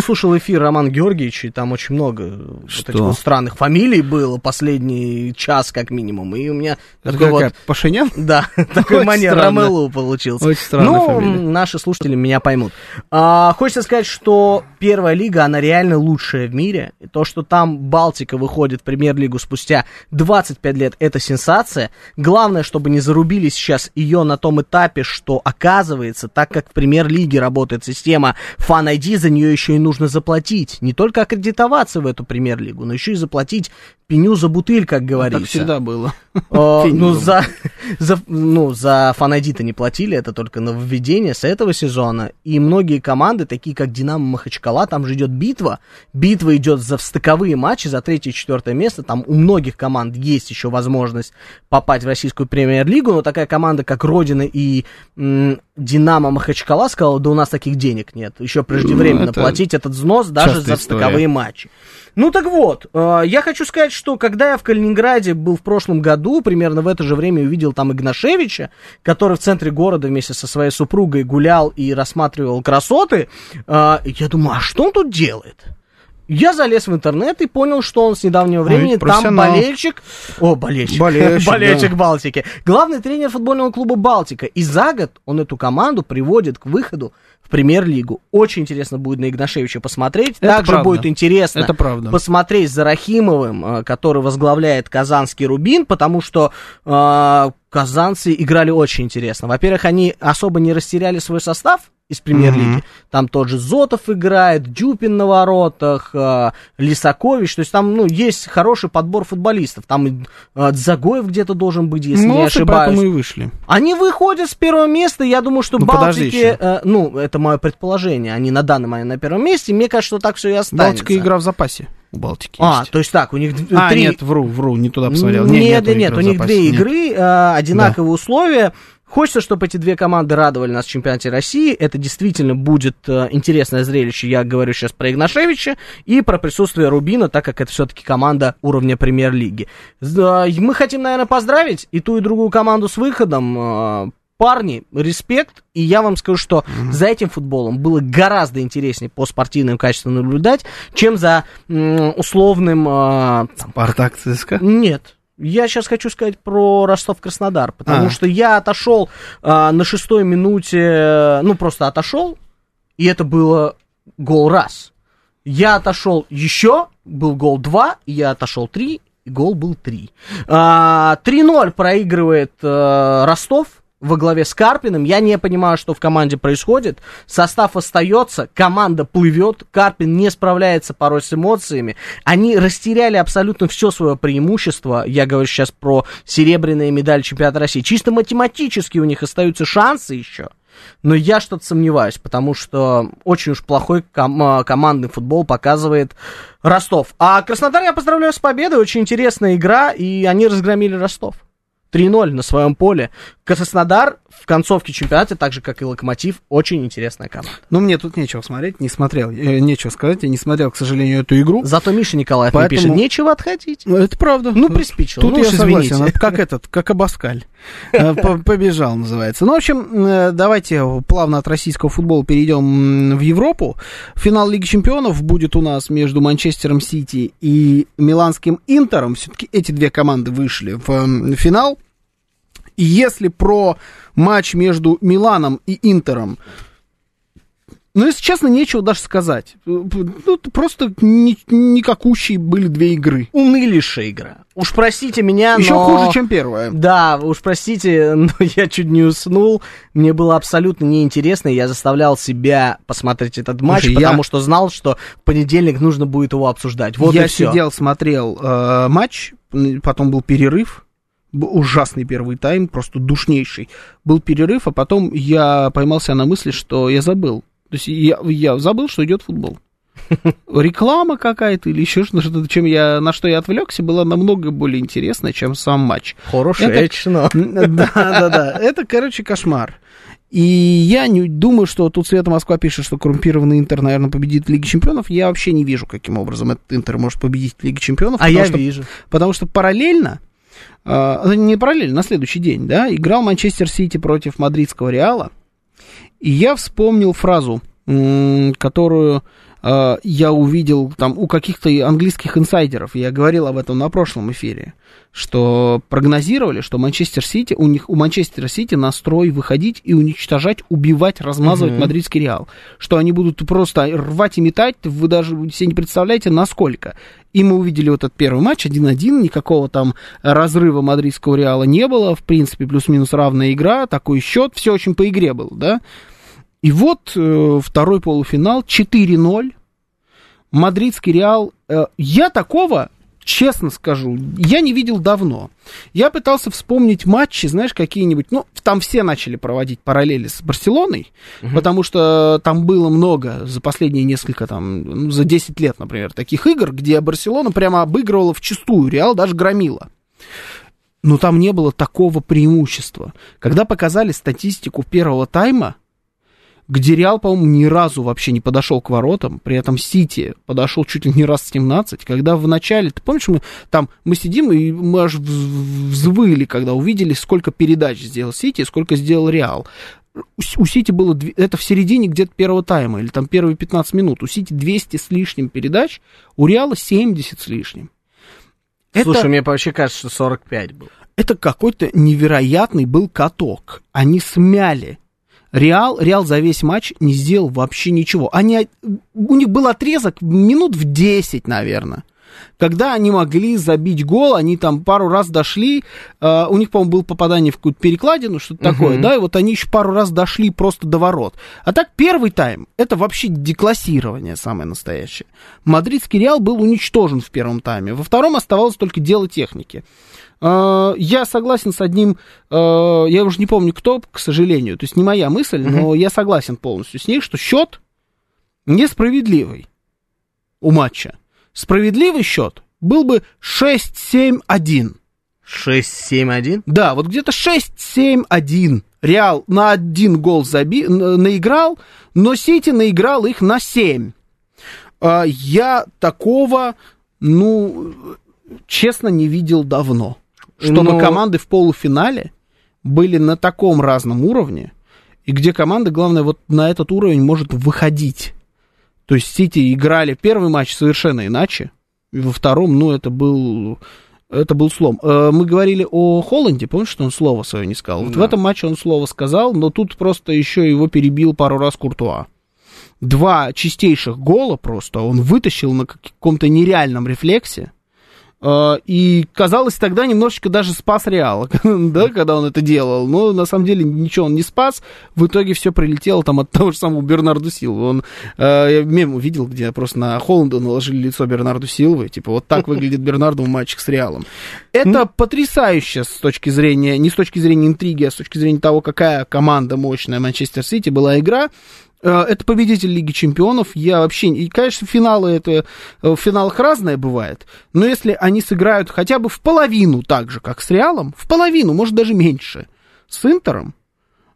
слушал эфир Романа Георгиевича, и там очень много вот этих вот странных фамилий было последний час, как минимум. И у меня это такой вот... Пашинян? Да, такой манер Ромелу получился. Очень странная фамилия. Ну, наши слушатели меня поймут. А, хочется сказать, что первая лига, она реально лучшая в мире. И то, что там Балтика выходит в премьер-лигу спустя двадцать пять лет, это сенсация. Главное, чтобы не зарубили сейчас ее на том этапе, что оказывается, так как в премьер-лиге работает система фан-ай ди, за нее еще и нужно заплатить. Не только аккредитоваться в эту премьер-лигу, но еще и заплатить пеню за бутыль, как говорится. Так всегда было. О, ну, за, за, ну, за фан-ай ди-то не платили, это только нововведение с этого сезона. И многие команды, такие как Динамо Махачкала, там же идет битва. Битва идет за стыковые матчи, за третье и четвертое место. Там у многих команд есть еще возможность попасть в российскую премьер-лигу, но такая команда, как Родина и м- Динамо Махачкала, сказала, да у нас таких денег нет. Еще преждевременно это платить этот взнос даже за стыковые история. матчи. Ну так вот, э, я хочу сказать, что когда я в Калининграде был в прошлом году, примерно в это же время увидел там Игнашевича, который в центре города вместе со своей супругой гулял и рассматривал красоты, э, я думаю, а что он тут делает? Я залез в интернет и понял, что он с недавнего времени Ой, там болельщик... О, болельщик. Болельщик, болельщик да. Балтики. Главный тренер футбольного клуба «Балтика». И за год он эту команду приводит к выходу в премьер-лигу. Очень интересно будет на Игнашевича посмотреть. Это Также правда. будет интересно Это правда. посмотреть за Рахимовым, который возглавляет казанский «Рубин», потому что... Э, казанцы играли очень интересно. Во-первых, они особо не растеряли свой состав из премьер-лиги. Mm-hmm. Там тот же Зотов играет, Дюпин на воротах, э, Лисакович. То есть там ну, есть хороший подбор футболистов. Там э, Дзагоев где-то должен быть, если ну, не ошибаюсь. Ну, поэтому и вышли. Они выходят с первого места. Я думаю, что ну, Балтики... Э, ну, это мое предположение. Они на данный момент на первом месте. Мне кажется, что так все и останется. Балтика игра в запасе. У Балтики а, есть. А, то есть так, у них три... А, нет, вру, вру, не туда посмотрел. Нет, нет, нет, нет у них две игры, э, одинаковые да. условия. Хочется, чтобы эти две команды радовали нас в чемпионате России. Это действительно будет э, интересное зрелище. Я говорю сейчас про Игнашевича и про присутствие Рубина, так как это все-таки команда уровня премьер-лиги. Э, мы хотим, наверное, поздравить и ту, и другую команду с выходом. Э, Парни, респект, и я вам скажу, что mm-hmm. за этим футболом было гораздо интереснее по спортивным качествам наблюдать, чем за м- условным... Э, там, Спартак ЦСКА? Нет. Я сейчас хочу сказать про Ростов-Краснодар, потому а. что я отошел э, на шестой минуте, ну, просто отошел, и это было гол раз. Я отошел еще, был гол два, и я отошел три, и гол был три. А, три ноль проигрывает э, Ростов во главе с Карпиным. Я не понимаю, что в команде происходит. Состав остается, команда плывет, Карпин не справляется порой с эмоциями. Они растеряли абсолютно все свое преимущество. Я говорю сейчас про серебряные медали чемпионата России. Чисто математически у них остаются шансы еще. Но я что-то сомневаюсь, потому что очень уж плохой ком- командный футбол показывает Ростов. А Краснодар я поздравляю с победой. Очень интересная игра, и они разгромили Ростов. три ноль на своем поле. Краснодар в концовке чемпионата, так же, как и Локомотив, очень интересная команда. Ну, мне тут нечего смотреть, не смотрел, э, нечего сказать, я не смотрел, к сожалению, эту игру. Зато Миша Николаев поэтому... мне пишет, нечего отходить. Это правда. Ну, приспичило. Тут ну, я извините. Согласен, как этот, как Абаскаль. Побежал, называется. Ну, в общем, давайте плавно от российского футбола перейдем в Европу. Финал Лиги Чемпионов будет у нас между Манчестером Сити и Миланским Интером. Все-таки эти две команды вышли в финал. И если про матч между Миланом и Интером, ну, если честно, нечего даже сказать. Ну, просто ни, никакущие были две игры. Унылейшая игра. Уж простите меня, Еще но... Еще хуже, чем первая. Да, уж простите, но я чуть не уснул. Мне было абсолютно неинтересно, и я заставлял себя посмотреть этот матч, Слушай, потому я... что знал, что в понедельник нужно будет его обсуждать. Вот я и все. сидел, смотрел э, матч, потом был перерыв. Ужасный первый тайм, просто душнейший. Был перерыв, а потом я поймался на мысли, что я забыл. То есть я, я забыл, что идет футбол. Реклама какая-то или еще что-то, чем я, на что я отвлекся, была намного более интересная, чем сам матч. Хорошечно. Да-да-да. Это, короче, кошмар. И я не думаю, что тут Света Москва пишет, что коррумпированный Интер, наверное, победит в Лиге Чемпионов. Я вообще не вижу, каким образом этот Интер может победить в Лиге Чемпионов. А я что, вижу. Потому что параллельно Uh, не параллельно, на следующий день, да, играл Манчестер Сити против мадридского Реала, и я вспомнил фразу, м- которую uh, я увидел там у каких-то английских инсайдеров, я говорил об этом на прошлом эфире, что прогнозировали, что Манчестер Сити, у них у Манчестера Сити настрой выходить и уничтожать, убивать, размазывать mm-hmm. мадридский Реал, что они будут просто рвать и метать, вы даже себе не представляете, насколько. И мы увидели вот этот первый матч, один-один, никакого там разрыва мадридского Реала не было, в принципе, плюс-минус равная игра, такой счет, все очень по игре было, да. И вот э, второй полуфинал, четыре ноль, мадридский Реал, э, я такого, честно скажу, я не видел давно. Я пытался вспомнить матчи, знаешь, какие-нибудь, ну, там все начали проводить параллели с Барселоной, угу. потому что там было много за последние несколько, там, ну, за десять лет, например, таких игр, где Барселона прямо обыгрывала вчистую, Реал даже громила. Но там не было такого преимущества. Когда показали статистику первого тайма, где Реал, по-моему, ни разу вообще не подошел к воротам, при этом Сити подошел чуть ли не раз семнадцать, когда в начале, ты помнишь, мы там, мы сидим, и мы аж взвыли, когда увидели, сколько передач сделал Сити, сколько сделал Реал. У Сити было, это в середине где-то первого тайма, или там первые пятнадцать минут, у Сити двести с лишним передач, у Реала семьдесят с лишним. Слушай, это... мне вообще кажется, что сорок пять было. Это какой-то невероятный был каток. Они смяли Реал, Реал за весь матч не сделал вообще ничего. Они, у них был отрезок минут в десять, наверное, когда они могли забить гол, они там пару раз дошли, э, у них, по-моему, было попадание в какую-то перекладину, что-то uh-huh. такое, да, и вот они еще пару раз дошли просто до ворот. А так первый тайм, это вообще деклассирование самое настоящее. Мадридский Реал был уничтожен в первом тайме, во втором оставалось только дело техники. Uh, я согласен с одним, uh, я уже не помню кто, к сожалению, то есть не моя мысль, но uh-huh. я согласен полностью с ней, что счет несправедливый у матча. Справедливый счет был бы шесть семь один. шесть семь один? Да, вот где-то шесть семь один. Реал на один гол заби... наиграл, но Сити наиграл их на семь. Uh, я такого, ну, честно, не видел давно. Чтобы Но... команды в полуфинале были на таком разном уровне, и где команда, главное, вот на этот уровень может выходить. То есть Сити играли первый матч совершенно иначе, и во втором, ну, это был, это был слом. Мы говорили о Холланде, помнишь, что он слово свое не сказал? Вот да. В этом матче он слово сказал, но тут просто еще его перебил пару раз Куртуа. Два чистейших гола просто он вытащил на каком-то нереальном рефлексе. И, казалось, тогда немножечко даже спас Реал, да, когда он это делал. Но, на самом деле, ничего он не спас. В итоге все прилетело там от того же самого Бернарду Силвы. Он, э, я мем увидел, где просто на Холланда наложили лицо Бернарду Силвы. Типа, вот так выглядит Бернарду в матчах с Реалом. Это потрясающе с точки зрения, не с точки зрения интриги, а с точки зрения того, какая команда мощная Манчестер Сити была игра. Это победитель Лиги Чемпионов. Я вообще... И, конечно, финалы это... В финалах разное бывает. Но если они сыграют хотя бы в половину так же, как с Реалом, в половину, может, даже меньше, с Интером,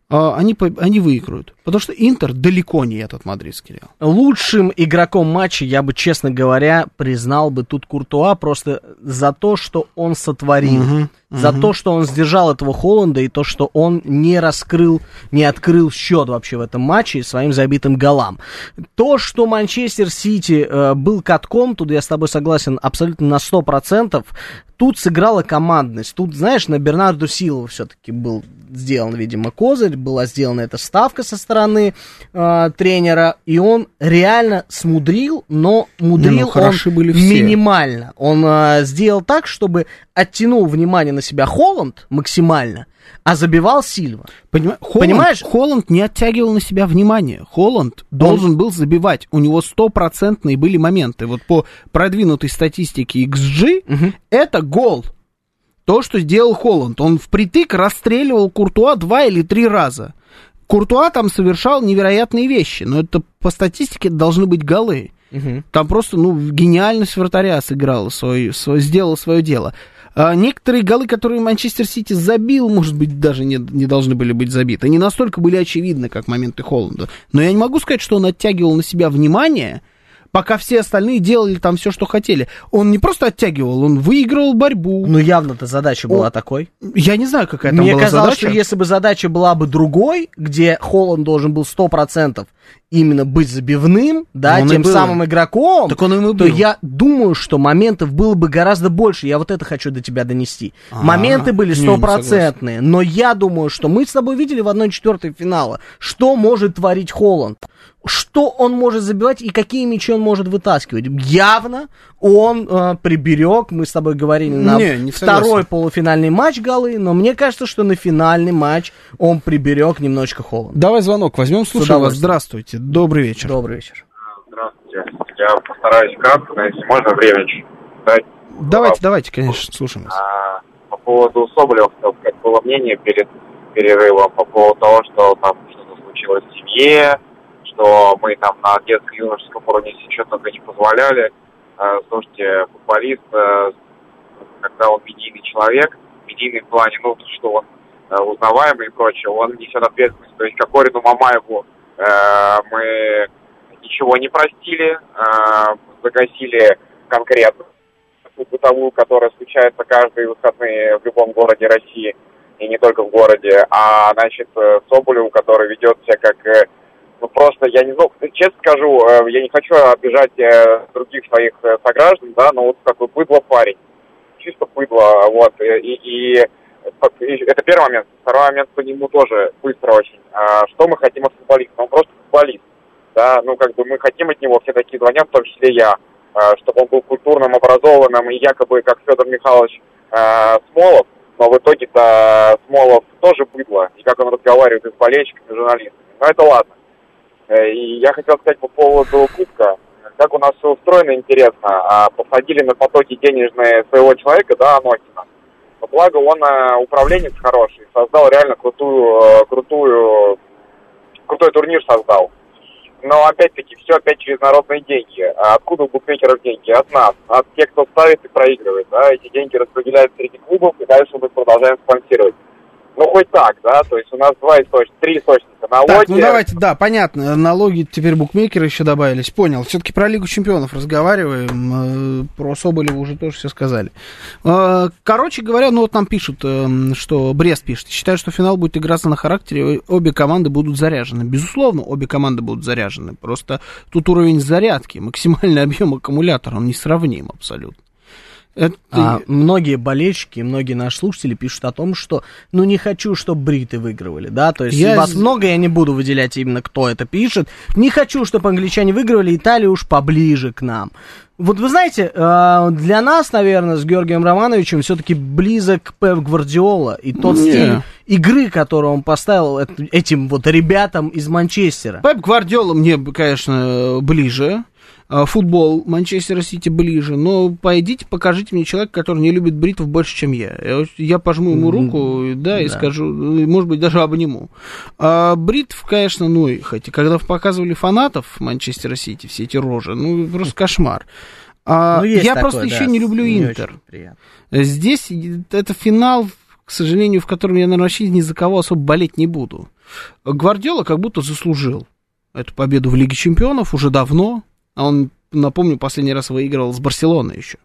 они, они выиграют. Потому что Интер далеко не этот мадридский Реал. Лучшим игроком матча, я бы, честно говоря, признал бы тут Куртуа просто за то, что он сотворил. Угу, за угу. то, что он сдержал этого Холланда и то, что он не раскрыл, не открыл счет вообще в этом матче своим забитым голам. То, что Манчестер Сити э, был катком, тут я с тобой согласен абсолютно на сто процентов, тут сыграла командность. Тут, знаешь, на Бернарду Силву все-таки был сделан, видимо, козырь, была сделана эта ставка со стороны стороны э, тренера, и он реально смудрил, но мудрил ну, он были минимально. Он э, сделал так, чтобы оттянул внимание на себя Холланд максимально, а забивал Сильва. Понима... Холланд, Понимаешь? Холланд не оттягивал на себя внимание. Холланд должен он... был забивать. У него стопроцентные были моменты. Вот по продвинутой статистике икс джи угу. это гол. То, что сделал Холланд. Он впритык расстреливал Куртуа два или три раза. Куртуа там совершал невероятные вещи, но это по статистике должны быть голы. Угу. Там просто, ну, гениальность вратаря сыграла, свой, свой, сделала свое дело. А некоторые голы, которые Манчестер Сити забил, может быть, даже не, не должны были быть забиты. Они настолько были очевидны, как моменты Холланда. Но я не могу сказать, что он оттягивал на себя внимание, пока все остальные делали там все, что хотели. Он не просто оттягивал, он выигрывал борьбу. Ну, явно-то задача была он... такой. Я не знаю, какая там Мне была казалось, задача. Мне казалось, что если бы задача была бы другой, где Холланд должен был сто процентов именно быть забивным, да, он тем самым игроком, так он им и был. То я думаю, что моментов было бы гораздо больше. Я вот это хочу до тебя донести. А-а-а. Моменты были стопроцентные, но я думаю, что мы с тобой видели в одной четвертой финала, что может творить Холланд. Что он может забивать и какие мячи он может вытаскивать. Явно он э, приберег, мы с тобой говорили, на не, не второй согласен. полуфинальный матч голы, но мне кажется, что на финальный матч он приберег немножечко Холланда. Давай звонок возьмем, слушаю вас. Здравствуйте, добрый вечер. Добрый вечер. Здравствуйте, я постараюсь кратко, но если можно время дать. Давайте, а, давайте, конечно, слушаем вас. А, по поводу Соболева, как было мнение перед перерывом, по поводу того, что там что-то случилось в семье, что мы там на детско-юношеском уровне еще только не позволяли. Слушайте, футболист, когда он медийный человек, медийный в плане, ну, что он узнаваемый и прочее, он несет ответственность. То есть Кокорину, Мамаеву мы ничего не простили, загасили конкретно ту бытовую, которая случается каждые выходные в любом городе России, и не только в городе, а, значит, Соболеву, который ведет себя как... Ну, просто, я не знаю, честно скажу, я не хочу обижать других своих сограждан, да, но вот такой быдло парень, чисто быдло, вот, и, и, и это первый момент, второй момент по нему тоже быстро очень, а что мы хотим от футболиста, он просто футболист, да, ну, как бы мы хотим от него, все такие звонят, в том числе я, чтобы он был культурным, образованным, и якобы, как Федор Михайлович а, Смолов, но в итоге-то Смолов тоже быдло, и как он разговаривает и с болельщиками, и с журналистами, ну, это ладно. И я хотел сказать по поводу кубка. Как у нас все устроено, интересно. Посадили на потоки денежные своего человека, да, Анохина. Но благо он управленец хороший, создал реально крутую, крутую, крутой турнир создал. Но опять-таки все опять через народные деньги. Откуда у букмекеров деньги? От нас, от тех, кто ставит и проигрывает. Да? Эти деньги распределяют среди клубов, и дальше мы продолжаем спонсировать. Ну, хоть так, да, то есть у нас два источника, три источника, налоги... Так, ну давайте, да, понятно, налоги, теперь букмекеры еще добавились, понял, все-таки про Лигу Чемпионов разговариваем, про Соболева уже тоже все сказали. Короче говоря, ну вот нам пишут, что Брест пишет, считаю, что финал будет играться на характере, обе команды будут заряжены. Безусловно, обе команды будут заряжены, просто тут уровень зарядки, максимальный объем аккумулятора, он несравним абсолютно. Это... А многие болельщики, многие наши слушатели пишут о том, что ну не хочу, чтобы бриты выигрывали, да, то есть я... вас много, я не буду выделять именно, кто это пишет, не хочу, чтобы англичане выигрывали, Италия уж поближе к нам. Вот вы знаете, для нас, наверное, с Георгием Романовичем все-таки близок Пеп Гвардиола и тот не. стиль игры, который он поставил этим вот ребятам из Манчестера. Пеп Гвардиола мне, конечно, ближе. футбол Манчестера Сити ближе, но пойдите, покажите мне человека, который не любит бритву больше, чем я. Я пожму ему руку, да, и да. скажу, может быть, даже обниму. А бритв, конечно, ну и хоть, когда показывали фанатов Манчестера Сити, все эти рожи, ну, просто кошмар. А, ну, я такое, просто да, еще не люблю не Интер. Здесь это финал, к сожалению, в котором я, наверное, вообще ни за кого особо болеть не буду. Гвардиола как будто заслужил эту победу в Лиге Чемпионов уже давно. А он, напомню, последний раз выиграл с Барселоной еще.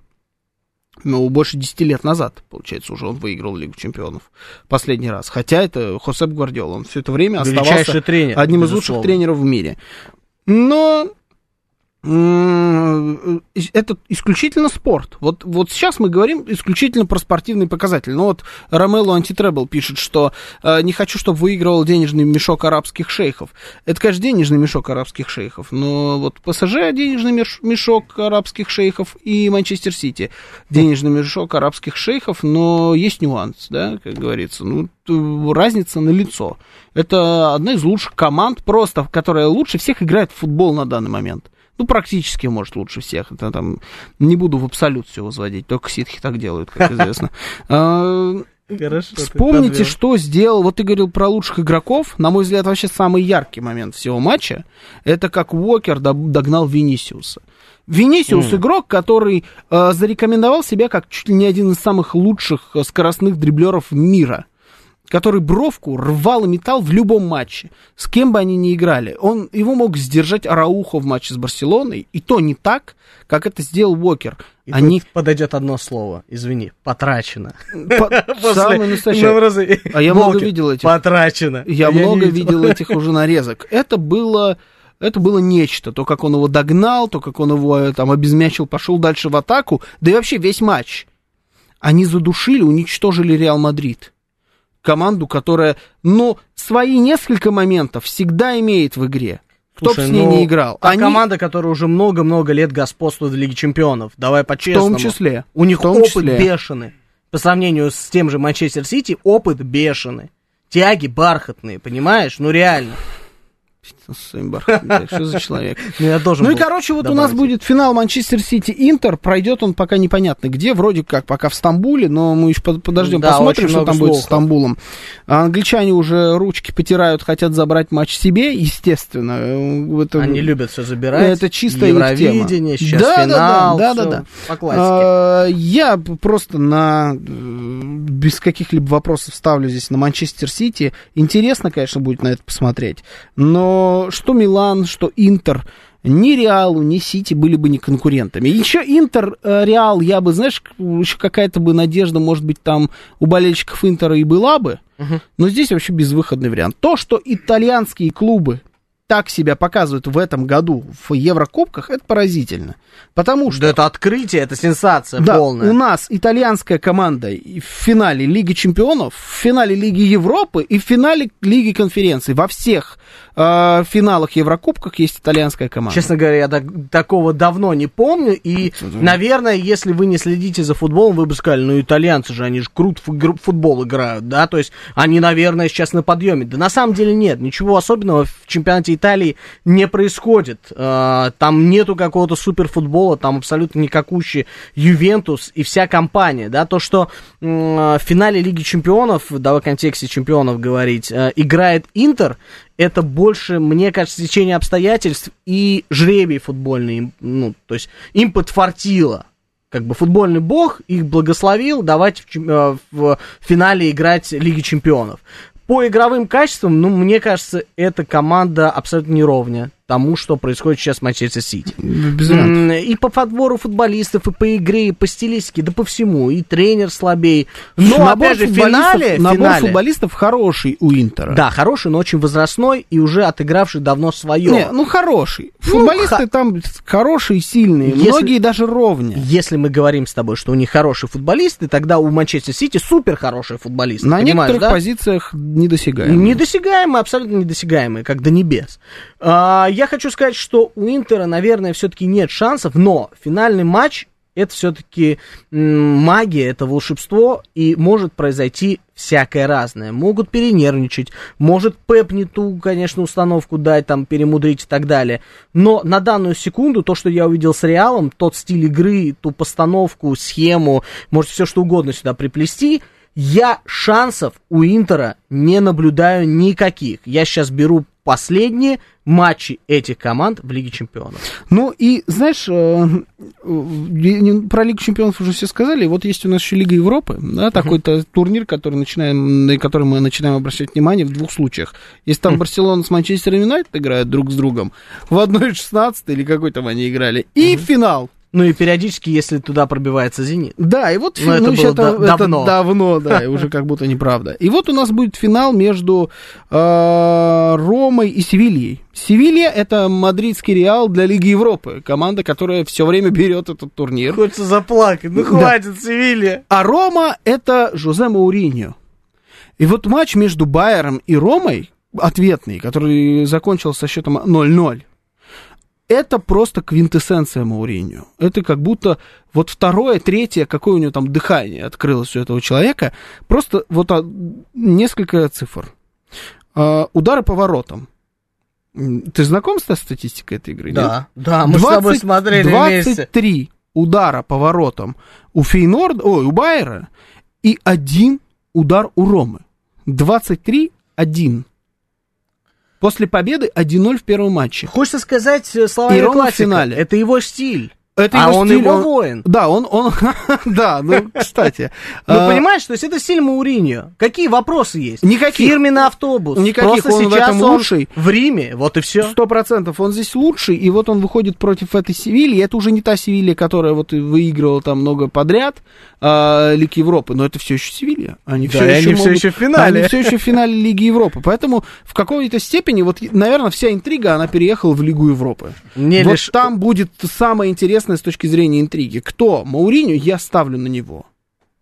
Ну, больше десять лет назад, получается, уже он выиграл Лигу Чемпионов. Последний раз. Хотя это Хосеп Гвардиола. Он все это время оставался тренер, одним безусловно. из лучших тренеров в мире. Но м- это исключительно спорт. Вот, вот сейчас мы говорим исключительно про спортивный показатель. Ну вот Ромело Антитребл пишет, что э, не хочу, чтобы выигрывал денежный мешок арабских шейхов. Это, конечно, денежный мешок арабских шейхов, но вот ПСЖ денежный мешок арабских шейхов и Манчестер Сити денежный мешок арабских шейхов, но есть нюанс, да, как говорится. Ну, разница налицо. Это одна из лучших команд, просто которая лучше всех играет в футбол на данный момент. Ну, практически, может, лучше всех. Это, там, не буду в абсолют все возводить. Только ситхи так делают, как известно. Хорошо, вспомните, что сделал... Вот ты говорил про лучших игроков. На мой взгляд, вообще самый яркий момент всего матча. Это как Уокер догнал Винисиуса. Винисиус mm. игрок, который э, зарекомендовал себя как чуть ли не один из самых лучших скоростных дриблеров мира, который бровку рвал и метал в любом матче, с кем бы они ни играли. Он, его мог сдержать Араухо в матче с Барселоной, и то не так, как это сделал Уокер. И они... тут подойдет одно слово, извини, потрачено. Самое настоящее. А я много видел этих. Потрачено. Я много видел этих уже нарезок. Это было... Это было нечто. То, как он его догнал, то, как он его там обезмячил, пошел дальше в атаку, да и вообще весь матч. Они задушили, уничтожили Реал Мадрид. Команду, которая, ну, свои несколько моментов всегда имеет в игре. Кто бы с ней ну, не играл. А Они... команда, которая уже много-много лет господствует в Лиге Чемпионов. Давай по-честному. В том числе. У них опыт числе. бешеный. По сравнению с тем же Манчестер Сити, опыт бешеный. Тяги бархатные, понимаешь? Ну, реально. Что за человек? Ну и, короче, вот у нас будет финал Манчестер Сити-Интер. Пройдет он пока непонятно где. Вроде как пока в Стамбуле, но мы еще подождем, посмотрим, что там будет с Стамбулом. Англичане уже ручки потирают, хотят забрать матч себе, естественно. Они любят все забирать. Это чистая их тема. Евровидение, сейчас финал. Да, да, да. По классике. Я просто на... без каких-либо вопросов ставлю здесь на Манчестер Сити. Интересно, конечно, будет на это посмотреть. Но что Милан, что Интер, ни Реалу, ни Сити были бы не конкурентами. Еще Интер, Реал, я бы, знаешь, еще какая-то бы надежда, может быть, там у болельщиков Интера и была бы. Uh-huh. Но здесь вообще безвыходный вариант. То, что итальянские клубы так себя показывают в этом году в Еврокубках, это поразительно. Потому что... Да это открытие, это сенсация да, полная. У нас итальянская команда в финале Лиги Чемпионов, в финале Лиги Европы и в финале Лиги Конференций. Во всех э, финалах Еврокубках есть итальянская команда. Честно говоря, я так, такого давно не помню. И, наверное, если вы не следите за футболом, вы бы сказали, ну итальянцы же, они же круто в футбол играют, да? То есть они, наверное, сейчас на подъеме. Да на самом деле нет, ничего особенного в чемпионате Италии Италии не происходит. Там нету какого-то суперфутбола, там абсолютно никакущий Ювентус и вся компания, да, то, что в финале Лиги Чемпионов, да, в контексте чемпионов говорить, играет Интер, это больше, мне кажется, течение обстоятельств и жребий футбольный, ну, то есть им подфартило. Как бы футбольный бог их благословил давать в, в финале играть Лиги Чемпионов. По игровым качествам, ну, мне кажется, эта команда абсолютно неровня тому, что происходит сейчас в Манчестер Сити. И по подбору футболистов, и по игре, и по стилистике, да по всему. И тренер слабее. Но, но опять же, в финале... Набор финале... футболистов хороший у Интера. Да, хороший, но очень возрастной и уже отыгравший давно свое. Не, ну, хороший. Футболисты ну, там хорошие, сильные. Если... Многие даже ровня. Если мы говорим с тобой, что у них хорошие футболисты, тогда у Манчестер Сити супер хорошие футболисты. На некоторых да? позициях недосягаемые. Недосягаемые, абсолютно недосягаемые, как до небес. А, я хочу сказать, что у Интера, наверное, все-таки нет шансов, но финальный матч Это все-таки магия, это волшебство, и может произойти всякое разное. Могут перенервничать, может пеп не ту, конечно, установку дать, там, перемудрить и так далее. Но на данную секунду то, что я увидел с Реалом, тот стиль игры, ту постановку, схему, может все что угодно сюда приплести, я шансов у Интера не наблюдаю никаких. Я сейчас беру последние матчи этих команд в Лиге Чемпионов. Ну и, знаешь, про Лигу Чемпионов уже все сказали. Вот есть у нас еще Лига Европы, да, uh-huh. такой-то турнир, который начинаем, на который мы начинаем обращать внимание в двух случаях. Если там uh-huh. Барселона с Манчестером Юнайтед играют друг с другом, в одной шестнадцатой или какой там они играли, и uh-huh. финал. Ну и периодически, если туда пробивается «Зенит». Да, и вот финал. Ну, это, это давно. Это давно, да, и уже как будто неправда. И вот у нас будет финал между э, Ромой и Севильей. Севилья — это мадридский Реал для Лиги Европы. Команда, которая все время берет этот турнир. Хочется заплакать. Ну да. Хватит, Севилья. А Рома — это Жозе Мауриньо. И вот матч между Байером и Ромой, ответный, который закончился со счетом ноль ноль, это просто квинтэссенция Мауриньо. Это как будто вот второе, третье, какое у него там дыхание открылось у этого человека. Просто вот несколько цифр. А, удары по воротам. Ты знаком с статистикой этой игры? Да, нет? Да, мы двадцать, с тобой смотрели двадцать три вместе. Удара по воротам у Фейнорда, ой, у Байера, и один удар у Ромы. двадцать три один. После победы один ноль в первом матче. Хочется сказать слова и Рома в финале. Это его стиль. Это а его он стиль, его он... воин. Да, он... он... да, ну, кстати. Ну, понимаешь, то есть это стиль Мауриньо. Какие вопросы есть? Никаких. Фирменный автобус. Никаких. Просто он сейчас в этом лучший. В Риме, вот и все. Сто процентов. Он здесь лучший, и вот он выходит против этой Севильи. Это уже не та Севилья, которая вот выигрывала там много подряд э, Лиги Европы, но это все еще Севилья. Они да, все еще они могут... все еще в финале. Они все еще в финале Лиги Европы. Поэтому в какой-то степени, вот, наверное, вся интрига, она переехала в Лигу Европы. Не вот лишь... там будет самое интересное с точки зрения интриги. Кто? Мауриньо, я ставлю на него.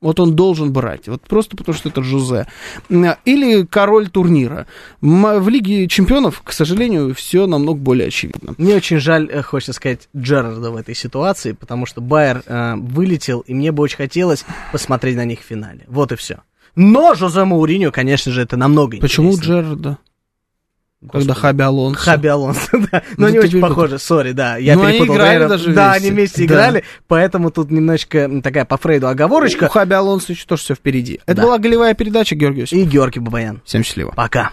Вот он должен брать. Вот просто потому, что это Жозе. Или король турнира. В Лиге Чемпионов, к сожалению, все намного более очевидно. Мне очень жаль, хочется сказать, Джерарда в этой ситуации, потому что Байер э, вылетел, и мне бы очень хотелось посмотреть на них в финале. Вот и все. Но Жозе Мауриньо, конечно же, это намного интереснее. Почему Джерарда? Когда Хаби Алонсо. Хаби Алонсо, да. Но да, не очень похоже, сори, да. Я ну, перепутал. Они играли даже да, вместе. Они вместе да. играли, поэтому тут немножечко такая по Фрейду оговорочка. У Хаби Алонсо еще тоже все впереди. Это да. была голевая передача, Георгий Осипов. И Георгий Бабаян. Всем счастливо. Пока.